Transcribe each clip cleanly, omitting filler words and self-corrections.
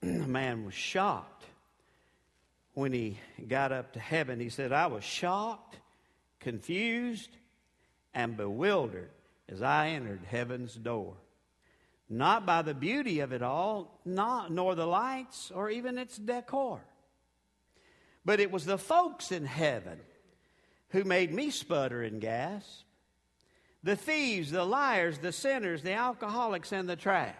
the man was shocked when he got up to heaven. He said, I was shocked, confused, and bewildered as I entered heaven's door. Not by the beauty of it all, nor the lights or even its decor. But it was the folks in heaven who made me sputter and gasp. The thieves, the liars, the sinners, the alcoholics, and the trash.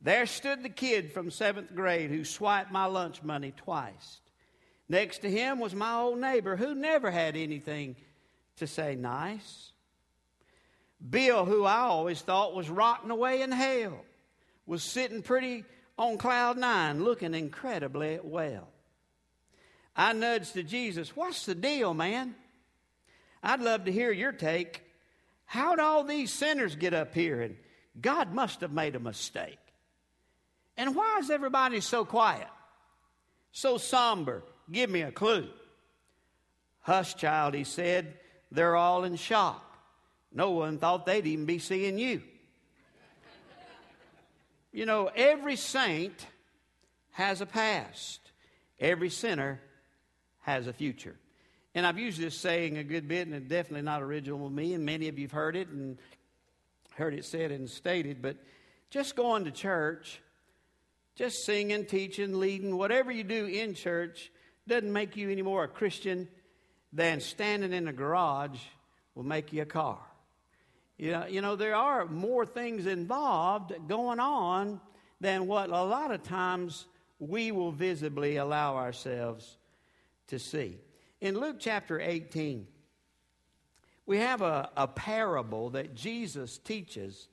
There stood the kid from 7th grade who swiped my lunch money twice. Next to him was my old neighbor who never had anything to say nice. Bill, who I always thought was rotting away in hell, was sitting pretty on cloud nine, looking incredibly well. I nudged to Jesus, what's the deal, man? I'd love to hear your take. How'd all these sinners get up here? And God must have made a mistake. And why is everybody so quiet, so somber? Give me a clue. Hush, child, he said. They're all in shock. No one thought they'd even be seeing you. You know, every saint has a past. Every sinner has a future. And I've used this saying a good bit, and it's definitely not original with me, and many of you have heard it and heard it said and stated, but just going to church, just singing, teaching, leading, whatever you do in church doesn't make you any more a Christian than standing in a garage will make you a car. You know, there are more things involved going on than what a lot of times we will visibly allow ourselves to see. In Luke chapter 18, we have a parable that Jesus teaches,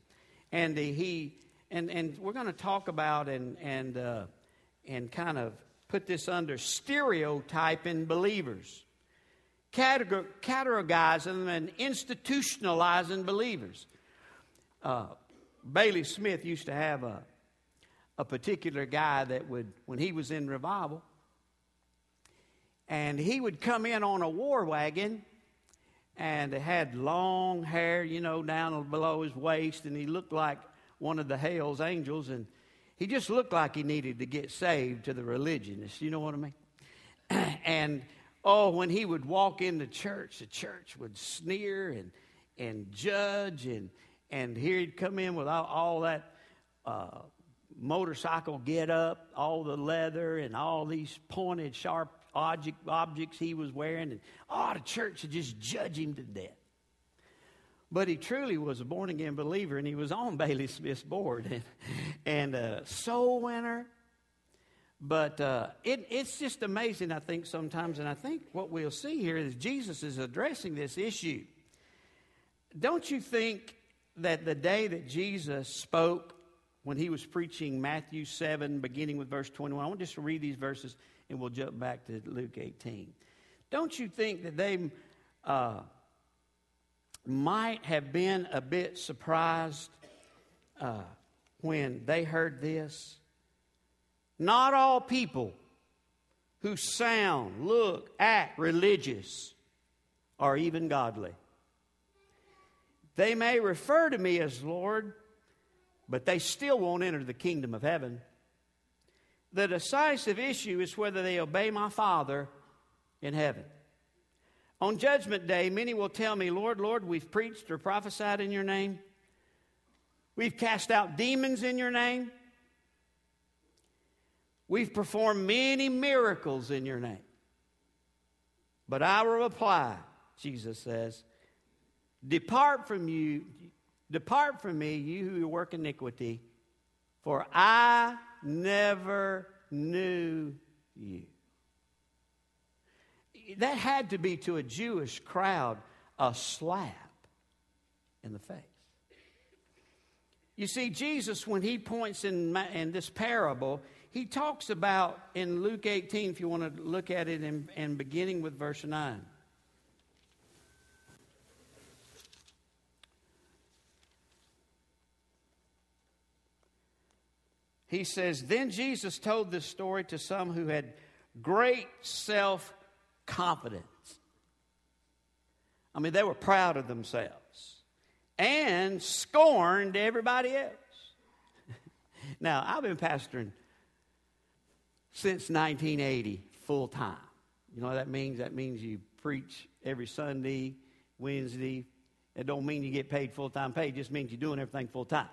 and we're going to talk about and kind of put this under stereotyping believers. Categorizing them and institutionalizing believers. Bailey Smith used to have a particular guy that would, when he was in revival, and he would come in on a war wagon, and it had long hair, you know, down below his waist, and he looked like one of the Hell's Angels, and he just looked like he needed to get saved to the religionists, you know what I mean? And oh, when he would walk into church, the church would sneer and judge. And here he'd come in with all that motorcycle get-up, all the leather, and all these pointed, sharp objects he was wearing. And, the church would just judge him to death. But he truly was a born-again believer, and he was on Bailey Smith's board and a soul winner. But it's just amazing, I think, sometimes. And I think what we'll see here is Jesus is addressing this issue. Don't you think that the day that Jesus spoke when he was preaching Matthew 7, beginning with verse 21, I want just to read these verses and we'll jump back to Luke 18. Don't you think that they might have been a bit surprised when they heard this? Not all people who sound, look, act religious are even godly. They may refer to me as Lord, but they still won't enter the kingdom of heaven. The decisive issue is whether they obey my Father in heaven. On Judgment Day, many will tell me, Lord, Lord, we've preached or prophesied in your name. We've cast out demons in your name. We've performed many miracles in your name. But I will reply, Jesus says, depart from me, you who work iniquity, for I never knew you. That had to be to a Jewish crowd a slap in the face. You see, Jesus, when he points in this parable, he talks about, in Luke 18, if you want to look at it, and beginning with verse 9. He says, then Jesus told this story to some who had great self-confidence. I mean, they were proud of themselves and scorned everybody else. Now, I've been pastoring since 1980, full time. You know what that means? That means you preach every Sunday, Wednesday. It don't mean you get paid full-time pay. It just means you're doing everything full-time.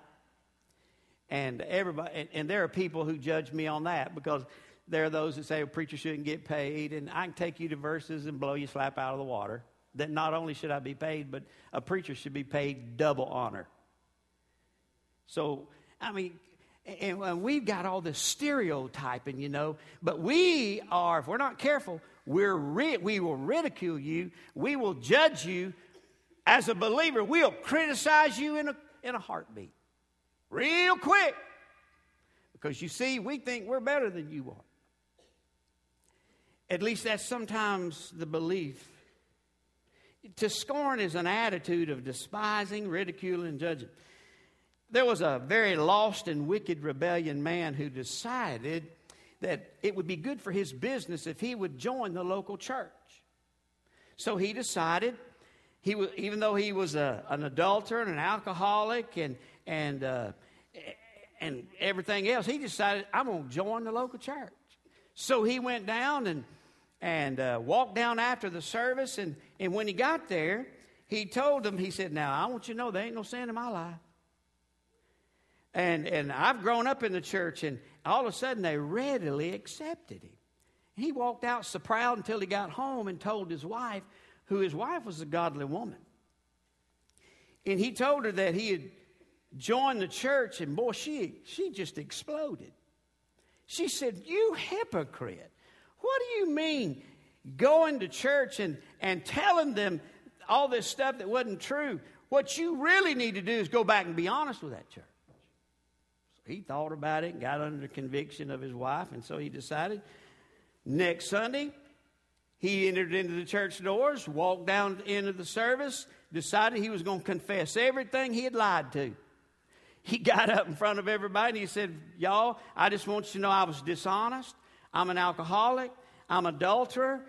And everybody, and there are people who judge me on that, because there are those that say a preacher shouldn't get paid, and I can take you to verses and blow you slap out of the water. That not only should I be paid, but a preacher should be paid double honor. So, I mean, and we've got all this stereotyping, you know, but we are, if we're not careful, we will ridicule you. We will judge you. As a believer, we'll criticize you in a heartbeat. Real quick. Because you see, we think we're better than you are. At least that's sometimes the belief. To scorn is an attitude of despising, ridiculing, and judging. There was a very lost and wicked rebellion man who decided that it would be good for his business if he would join the local church. So he decided... He was, even though he was an adulterer and an alcoholic and everything else, he decided, I'm going to join the local church. So he went down and walked down after the service. And when he got there, he told them, he said, now, I want you to know there ain't no sin in my life. And I've grown up in the church, and all of a sudden they readily accepted him. He walked out so proud until he got home and told his wife, who his wife was a godly woman. And he told her that he had joined the church, and boy, she just exploded. She said, you hypocrite. What do you mean going to church and telling them all this stuff that wasn't true? What you really need to do is go back and be honest with that church. So he thought about it and got under the conviction of his wife, and so he decided next Sunday... He entered into the church doors, walked down into the service, decided he was going to confess everything he had lied to. He got up in front of everybody and he said, y'all, I just want you to know I was dishonest. I'm an alcoholic. I'm an adulterer.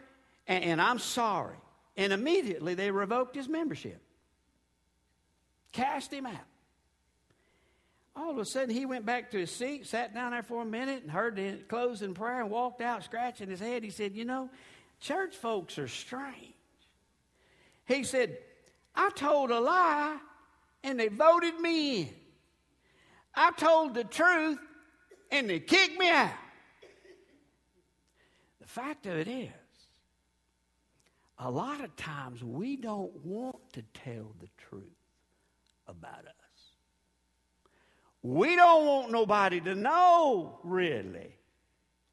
And I'm sorry. And immediately they revoked his membership. Cast him out. All of a sudden, he went back to his seat, sat down there for a minute, and heard the closing prayer and walked out scratching his head. He said, you know, church folks are strange. He said, I told a lie and they voted me in. I told the truth and they kicked me out. The fact of it is, a lot of times we don't want to tell the truth about us. We don't want nobody to know really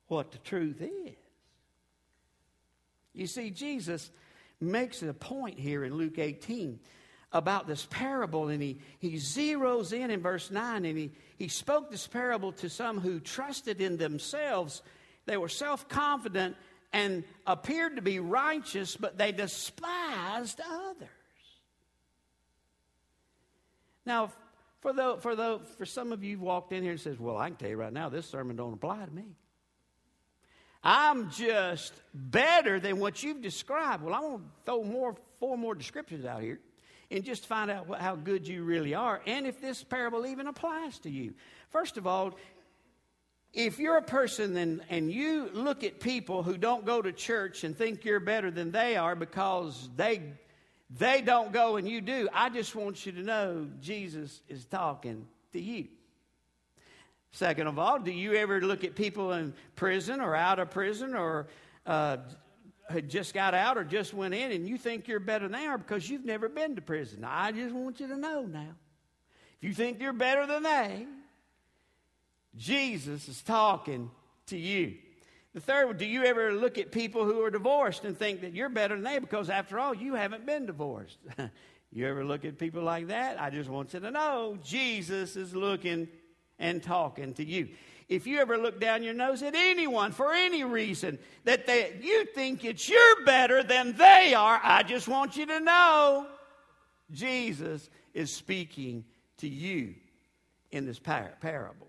what the truth is. You see, Jesus makes a point here in Luke 18 about this parable, and he zeroes in verse 9, and he spoke this parable to some who trusted in themselves. They were self-confident and appeared to be righteous, but they despised others. Now, for some of you who've walked in here and says, well, I can tell you right now, this sermon don't apply to me. I'm just better than what you've described. Well, I want to throw four more descriptions out here and just find out how good you really are and if this parable even applies to you. First of all, if you're a person and you look at people who don't go to church and think you're better than they are because they don't go and you do, I just want you to know Jesus is talking to you. Second of all, do you ever look at people in prison or out of prison or had just got out or just went in and you think you're better than they are because you've never been to prison? Now, I just want you to know now, if you think you're better than they, Jesus is talking to you. The third, do you ever look at people who are divorced and think that you're better than they because, after all, you haven't been divorced? You ever look at people like that? I just want you to know Jesus is looking and talking to you. If you ever look down your nose at anyone for any reason that you think it's you're better than they are, I just want you to know Jesus is speaking to you in this parable.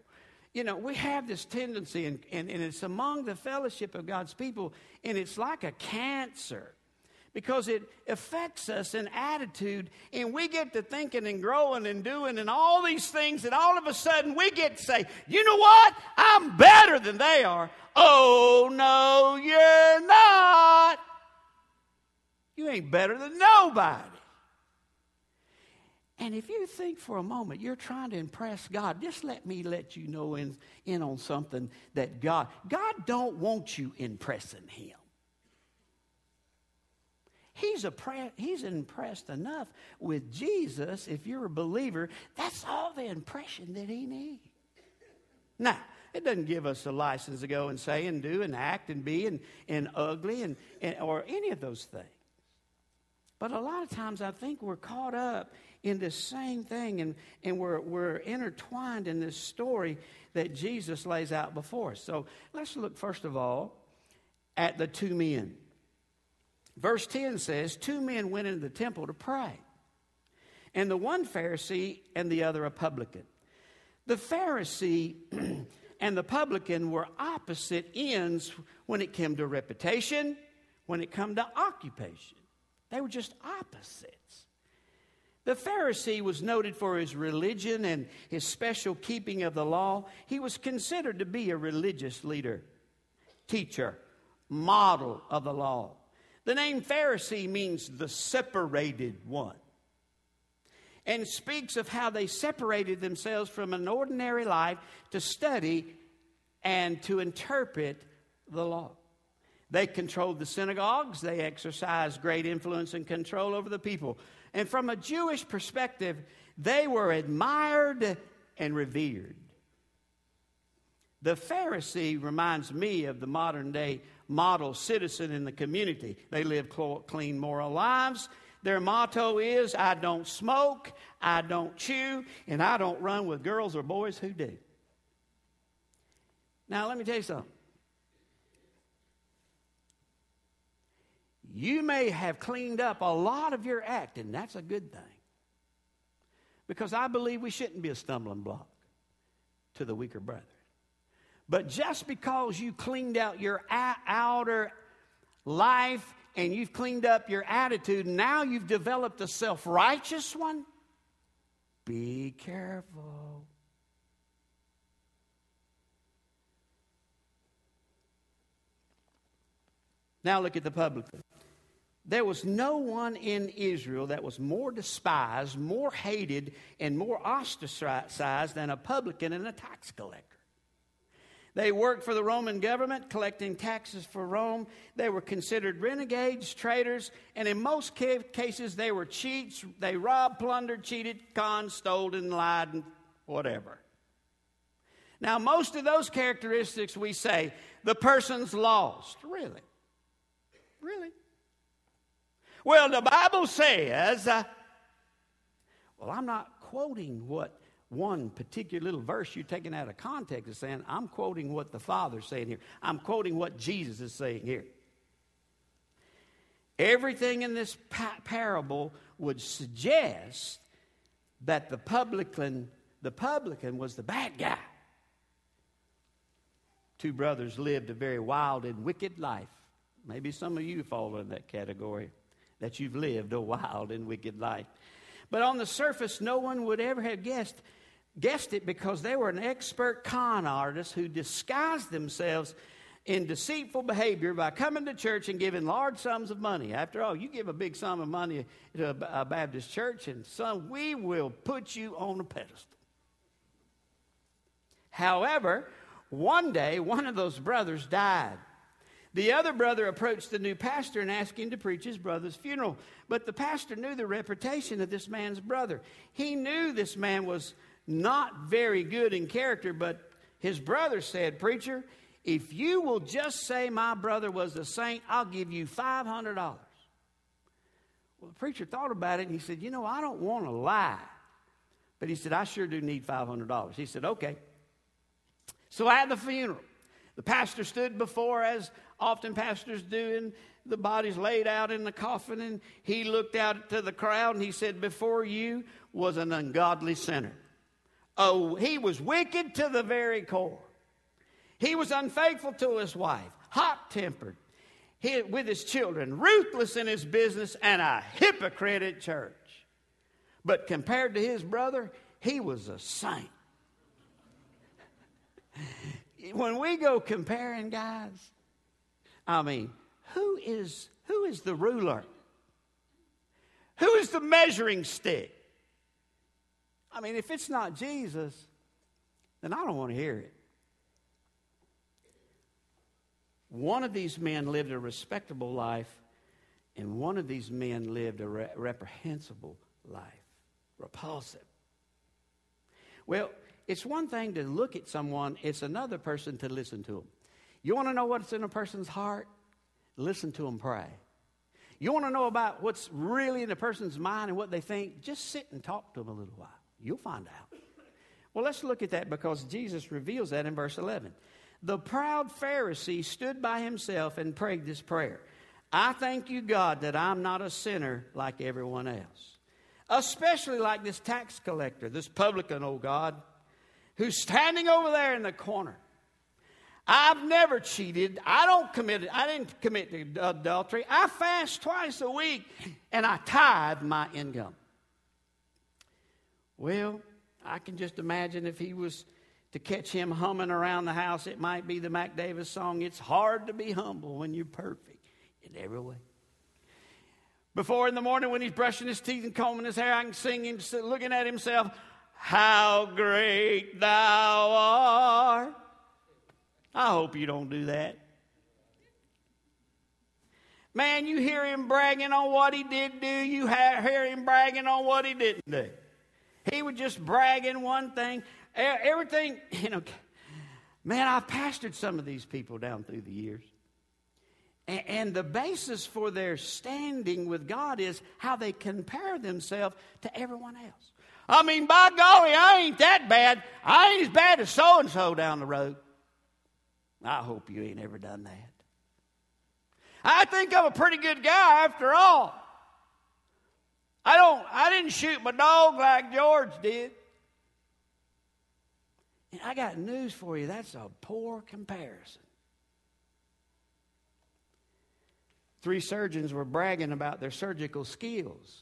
You know, we have this tendency, and it's among the fellowship of God's people, and it's like a cancer. because it affects us in attitude, and we get to thinking and growing and doing and all these things, and all of a sudden we get to say, you know what? I'm better than they are. Oh, no, you're not. You ain't better than nobody. And if you think for a moment you're trying to impress God, just let me let you know in on something that God don't want you impressing him. He's impressed enough with Jesus. If you're a believer, that's all the impression that he needs. Now, it doesn't give us a license to go and say and do and act and be and ugly and or any of those things. But a lot of times I think we're caught up in this same thing, and we're intertwined in this story that Jesus lays out before us. So let's look first of all at the two men. Verse 10 says, 2 men went into the temple to pray, and the one Pharisee and the other a publican. The Pharisee and the publican were opposite ends when it came to reputation, when it came to occupation. They were just opposites. The Pharisee was noted for his religion and his special keeping of the law. He was considered to be a religious leader, teacher, model of the law. The name Pharisee means the separated one, and speaks of how they separated themselves from an ordinary life to study and to interpret the law. They controlled the synagogues. They exercised great influence and control over the people. And from a Jewish perspective, they were admired and revered. The Pharisee reminds me of the modern-day model citizen in the community. They live clean, moral lives. Their motto is, I don't smoke, I don't chew, and I don't run with girls or boys who do. Now, let me tell you something. You may have cleaned up a lot of your act, and that's a good thing. Because I believe we shouldn't be a stumbling block to the weaker brother. But just because you cleaned out your outer life and you've cleaned up your attitude, now you've developed a self-righteous one, be careful. Now look at the publican. There was no one in Israel that was more despised, more hated, and more ostracized than a publican and a tax collector. They worked for the Roman government, collecting taxes for Rome. They were considered renegades, traitors, and in most cases they were cheats. They robbed, plundered, cheated, conned, stole, and lied, and whatever. Now, most of those characteristics we say, the person's lost. Really? Well, the Bible says, well, I'm not quoting what one particular little verse you're taking out of context is saying. I'm quoting what the Father's saying here. I'm quoting what Jesus is saying here. Everything in this parable would suggest that the publican was the bad guy. 2 brothers lived a very wild and wicked life. Maybe some of you fall in that category, that you've lived a wild and wicked life. But on the surface, no one would ever have guessed it, because they were an expert con artist who disguised themselves in deceitful behavior by coming to church and giving large sums of money. After all, you give a big sum of money to a Baptist church, and son, we will put you on a pedestal. However, one day, one of those brothers died. The other brother approached the new pastor and asked him to preach his brother's funeral. But the pastor knew the reputation of this man's brother. He knew this man was not very good in character, but his brother said, "Preacher, if you will just say my brother was a saint, I'll give you $500. Well, the preacher thought about it, and he said, you know, I don't want to lie. But he said, I sure do need $500. He said, okay. So at the funeral, the pastor stood before, as often pastors do, and the body's laid out in the coffin, and he looked out to the crowd and he said, before you was an ungodly sinner. Oh, he was wicked to the very core. He was unfaithful to his wife, hot-tempered. with his children, ruthless in his business, and a hypocrite at church. But compared to his brother, he was a saint. When we go comparing, guys, I mean, who is the ruler? Who is the measuring stick? I mean, if it's not Jesus, then I don't want to hear it. One of these men lived a respectable life, and one of these men lived a reprehensible life. Repulsive. Well, it's one thing to look at someone. It's another person to listen to them. You want to know what's in a person's heart? Listen to them pray. You want to know about what's really in a person's mind and what they think? Just sit and talk to them a little while. You'll find out. Well, let's look at that, because Jesus reveals that in verse 11. The proud Pharisee stood by himself and prayed this prayer. I thank you, God, that I'm not a sinner like everyone else, especially like this tax collector, this publican, oh God, who's standing over there in the corner. I've never cheated. I didn't commit adultery. I fast twice a week, and I tithe my income. Well, I can just imagine if he was to catch him humming around the house, it might be the Mac Davis song, It's Hard to Be Humble When You're Perfect in Every Way. Before in the morning when he's brushing his teeth and combing his hair, I can sing him looking at himself, How Great Thou Art. I hope you don't do that. Man, you hear him bragging on what he did do. You hear him bragging on what he didn't do. He would just brag in one thing. Everything, you know. Man, I've pastored some of these people down through the years. And the basis for their standing with God is how they compare themselves to everyone else. I mean, by golly, I ain't that bad. I ain't as bad as so-and-so down the road. I hope you ain't ever done that. I think I'm a pretty good guy after all. I didn't shoot my dog like George did. And I got news for you. That's a poor comparison. 3 surgeons were bragging about their surgical skills.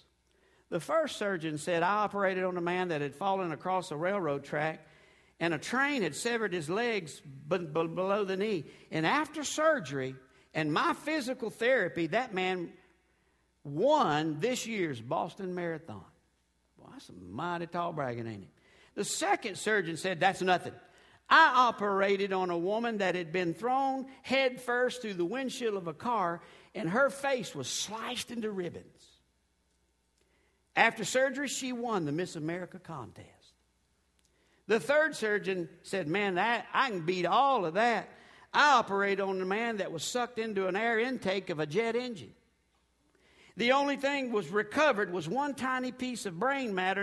The first surgeon said, I operated on a man that had fallen across a railroad track, and a train had severed his legs below the knee. And after surgery and my physical therapy, that man won this year's Boston Marathon. Boy, that's a mighty tall bragging, ain't it? The second surgeon said, that's nothing. I operated on a woman that had been thrown head first through the windshield of a car, and her face was sliced into ribbons. After surgery, she won the Miss America contest. The third surgeon said, man, I can beat all of that. I operated on a man that was sucked into an air intake of a jet engine. The only thing was recovered was one tiny piece of brain matter,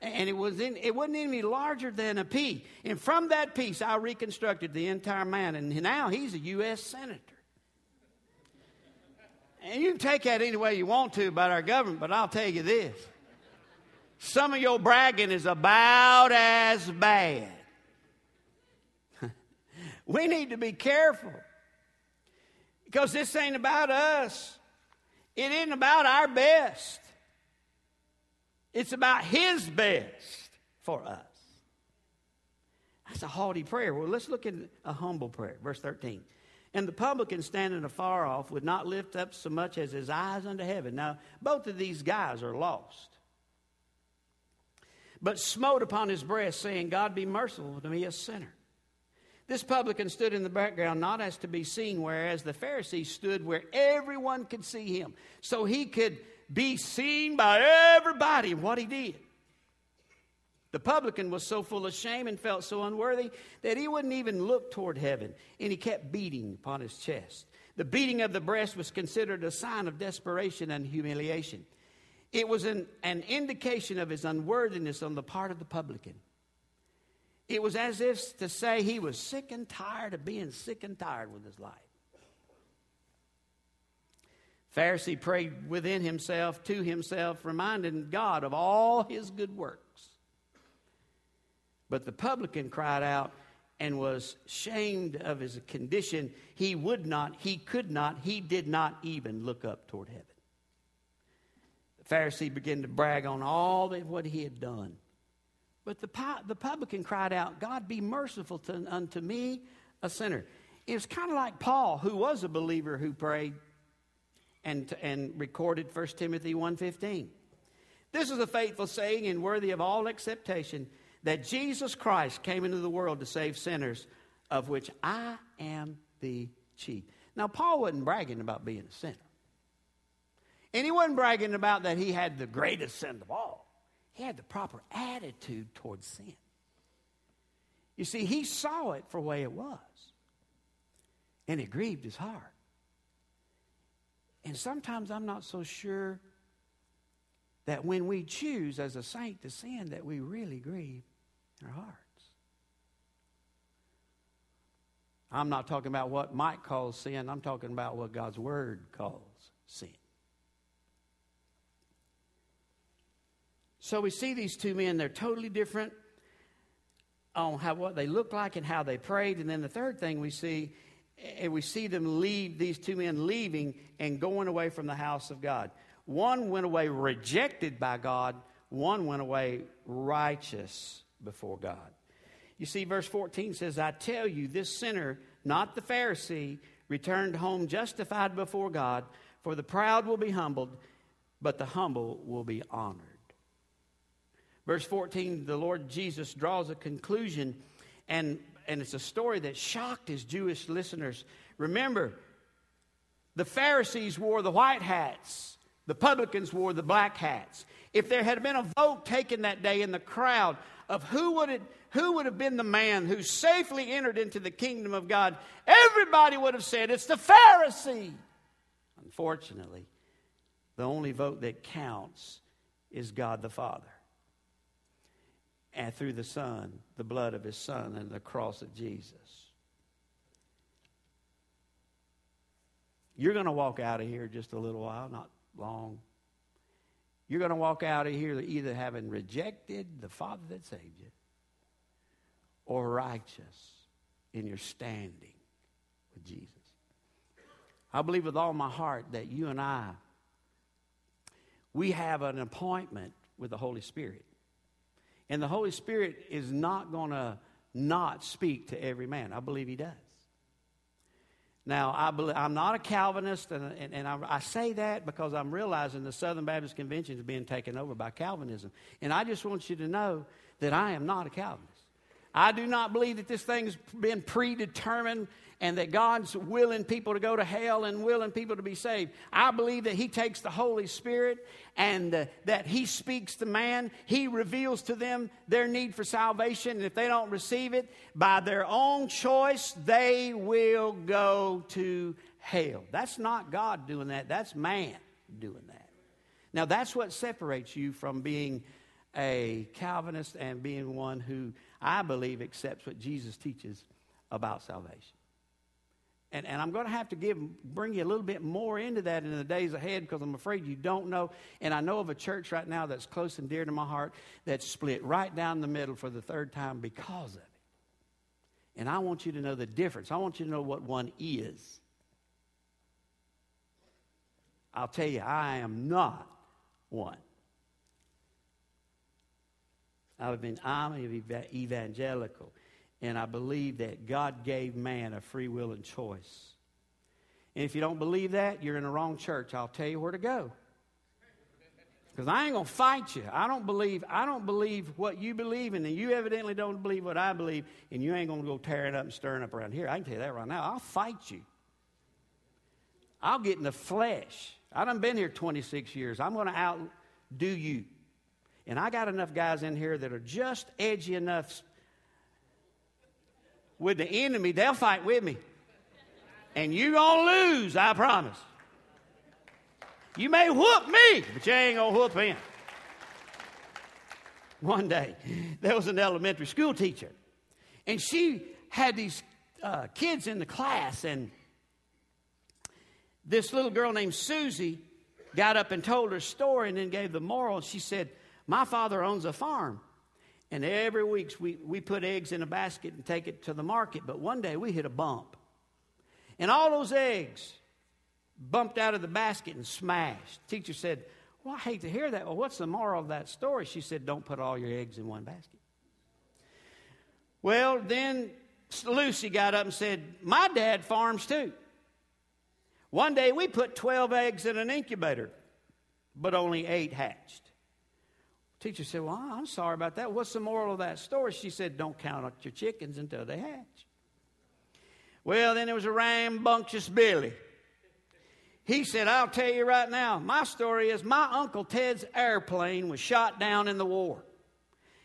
and it wasn't any larger than a pea. And from that piece, I reconstructed the entire man, and now he's a U.S. senator. And you can take that any way you want to about our government, but I'll tell you this. Some of your bragging is about as bad. We need to be careful, because this ain't about us. It isn't about our best. It's about His best for us. That's a haughty prayer. Well, let's look at a humble prayer. Verse 13. And the publican standing afar off would not lift up so much as his eyes unto heaven. Now, both of these guys are lost. But smote upon his breast, saying, God, be merciful to me, a sinner. This publican stood in the background, not as to be seen, whereas the Pharisee stood where everyone could see him. So he could be seen by everybody in what he did. The publican was so full of shame and felt so unworthy that he wouldn't even look toward heaven, and he kept beating upon his chest. The beating of the breast was considered a sign of desperation and humiliation. It was an indication of his unworthiness on the part of the publican. It was as if to say he was sick and tired of being sick and tired with his life. Pharisee prayed within himself, to himself, reminding God of all his good works. But the publican cried out and was shamed of his condition, he would not, he could not, he did not even look up toward heaven. The Pharisee began to brag on all that what he had done. But the publican cried out, God be merciful unto me, a sinner. It was kind of like Paul, who was a believer, who prayed and recorded 1 Timothy 1:15. This is a faithful saying and worthy of all acceptation, that Jesus Christ came into the world to save sinners, of which I am the chief. Now, Paul wasn't bragging about being a sinner. And he wasn't bragging about that he had the greatest sin of all. He had the proper attitude towards sin. You see, he saw it for the way it was. And it grieved his heart. And sometimes I'm not so sure that when we choose as a saint to sin, that we really grieve in our hearts. I'm not talking about what Mike calls sin. I'm talking about what God's Word calls sin. So we see these two men. They're totally different on how what they look like and how they prayed. And then the third thing we see, and we see them leave, these two men leaving and going away from the house of God. One went away rejected by God. One went away righteous before God. You see, verse 14 says, I tell you, this sinner, not the Pharisee, returned home justified before God, for the proud will be humbled, but the humble will be honored. Verse 14, the Lord Jesus draws a conclusion, and it's a story that shocked his Jewish listeners. Remember, the Pharisees wore the white hats. The publicans wore the black hats. If there had been a vote taken that day in the crowd of who would have been the man who safely entered into the kingdom of God, everybody would have said, it's the Pharisee. Unfortunately, the only vote that counts is God the Father. And through the Son, the blood of His Son and the cross of Jesus. You're going to walk out of here just a little while, not long. You're going to walk out of here either having rejected the Father that saved you or righteous in your standing with Jesus. I believe with all my heart that you and I, we have an appointment with the Holy Spirit. And the Holy Spirit is not going to not speak to every man. I believe He does. Now, I'm not a Calvinist, and I say that because I'm realizing the Southern Baptist Convention is being taken over by Calvinism. And I just want you to know that I am not a Calvinist. I do not believe that this thing's been predetermined and that God's willing people to go to hell and willing people to be saved. I believe that He takes the Holy Spirit and that He speaks to man. He reveals to them their need for salvation. And if they don't receive it, by their own choice, they will go to hell. That's not God doing that. That's man doing that. Now, that's what separates you from being a Calvinist and being one who, I believe, accepts what Jesus teaches about salvation. And I'm going to have to bring you a little bit more into that in the days ahead, because I'm afraid you don't know. And I know of a church right now that's close and dear to my heart that's split right down the middle for the third time because of it. And I want you to know the difference. I want you to know what one is. I'll tell you, I am not one. I'm evangelical, and I believe that God gave man a free will and choice. And if you don't believe that, you're in the wrong church. I'll tell you where to go, because I ain't gonna fight you. I don't believe what you believe in, and you evidently don't believe what I believe, and you ain't gonna go tearing up and stirring up around here. I can tell you that right now. I'll fight you. I'll get in the flesh. I done been here 26 years. I'm gonna outdo you. And I got enough guys in here that are just edgy enough with the enemy, they'll fight with me. And you're going to lose, I promise. You may whoop me, but you ain't going to whoop him. One day, there was an elementary school teacher. And she had these kids in the class. And this little girl named Susie got up and told her story and then gave the moral. She said, my father owns a farm, And every week we put eggs in a basket and take it to the market. But one day we hit a bump. And all those eggs bumped out of the basket and smashed. The teacher said, well, I hate to hear that. Well, what's the moral of that story? She said, don't put all your eggs in one basket. Well, then Lucy got up and said, my dad farms too. One day we put 12 eggs in an incubator, but only 8 hatched. Teacher said, well, I'm sorry about that. What's the moral of that story? She said, don't count up your chickens until they hatch. Well, then there was a rambunctious Billy. He said, I'll tell you right now, my story is my Uncle Ted's airplane was shot down in the war.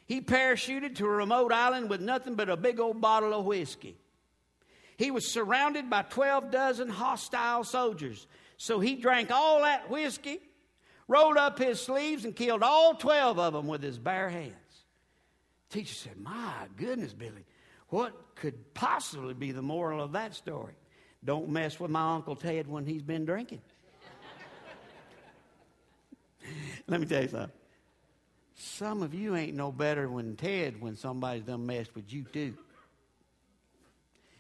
He parachuted to a remote island with nothing but a big old bottle of whiskey. He was surrounded by 12 dozen hostile soldiers. So he drank all that whiskey, rolled up his sleeves, and killed all 12 of them with his bare hands. The teacher said, my goodness, Billy, what could possibly be the moral of that story? Don't mess with my Uncle Ted when he's been drinking. Let me tell you something. Some of you ain't no better than Ted when somebody's done messed with you too.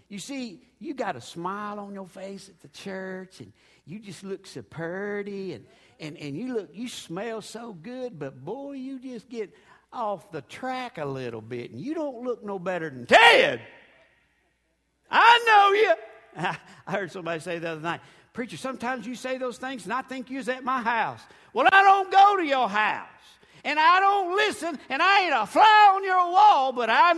You see, you got a smile on your face at the church, and you just look so pretty, and you smell so good, but boy, you just get off the track a little bit, and you don't look no better than Ted. I know you. I heard somebody say the other night, preacher, sometimes you say those things, and I think you was at my house. Well, I don't go to your house. And I don't listen, and I ain't a fly on your wall, but I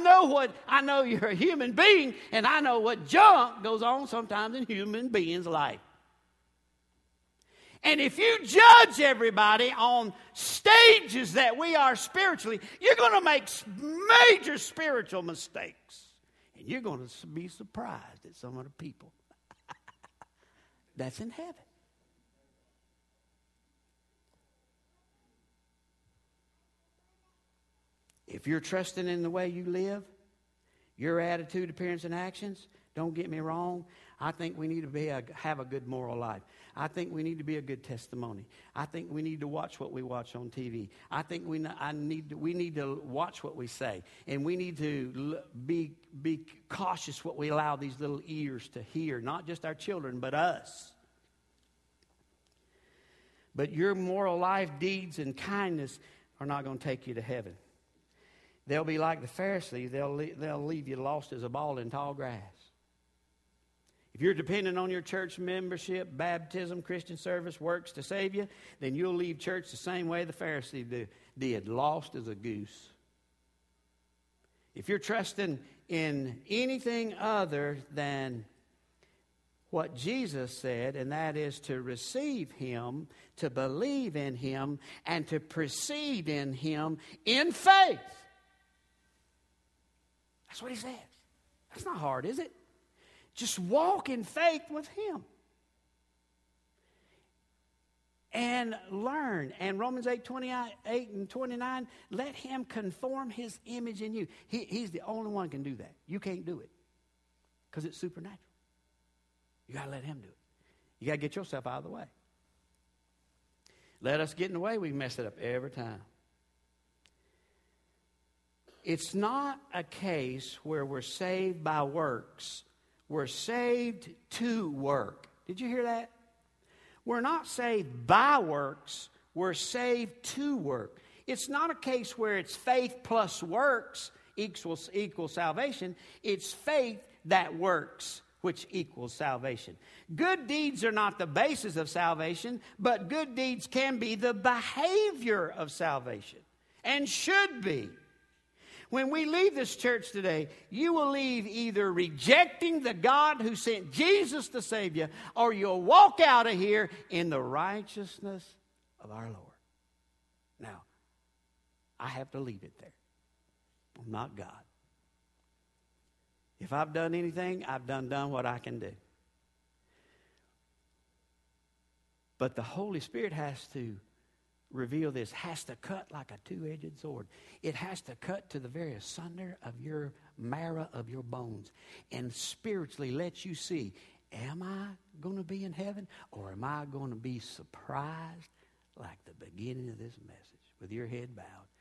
know you're a human being, and I know what junk goes on sometimes in human beings' life. And if you judge everybody on stages that we are spiritually, you're going to make major spiritual mistakes. And you're going to be surprised at some of the people that's in heaven. If you're trusting in the way you live, your attitude, appearance, and actions, don't get me wrong, I think we need to have a good moral life. I think we need to be a good testimony. I think we need to watch what we watch on TV. I think we need to watch what we say. And we need to be cautious what we allow these little ears to hear, not just our children, but us. But your moral life, deeds, and kindness are not going to take you to heaven. They'll be like the Pharisees. They'll leave you lost as a ball in tall grass. If you're dependent on your church membership, baptism, Christian service, works to save you, then you'll leave church the same way the Pharisees did, lost as a goose. If you're trusting in anything other than what Jesus said, and that is to receive him, to believe in him, and to proceed in him in faith. That's what he says. That's not hard, is it? Just walk in faith with him. And learn. And Romans 8:28 and 29, let him conform his image in you. He's the only one who can do that. You can't do it because it's supernatural. You got to let him do it. You got to get yourself out of the way. Let us get in the way, we mess it up every time. It's not a case where we're saved by works. We're saved to work. Did you hear that? We're not saved by works. We're saved to work. It's not a case where it's faith plus works equals salvation. It's faith that works, which equals salvation. Good deeds are not the basis of salvation, but good deeds can be the behavior of salvation and should be. When we leave this church today, you will leave either rejecting the God who sent Jesus to save you, or you'll walk out of here in the righteousness of our Lord. Now, I have to leave it there. I'm not God. If I've done anything, I've done what I can do. But the Holy Spirit has to reveal this, has to cut like a two-edged sword. It has to cut to the very asunder of your marrow of your bones and spiritually let you see, am I going to be in heaven or am I going to be surprised like the beginning of this message with your head bowed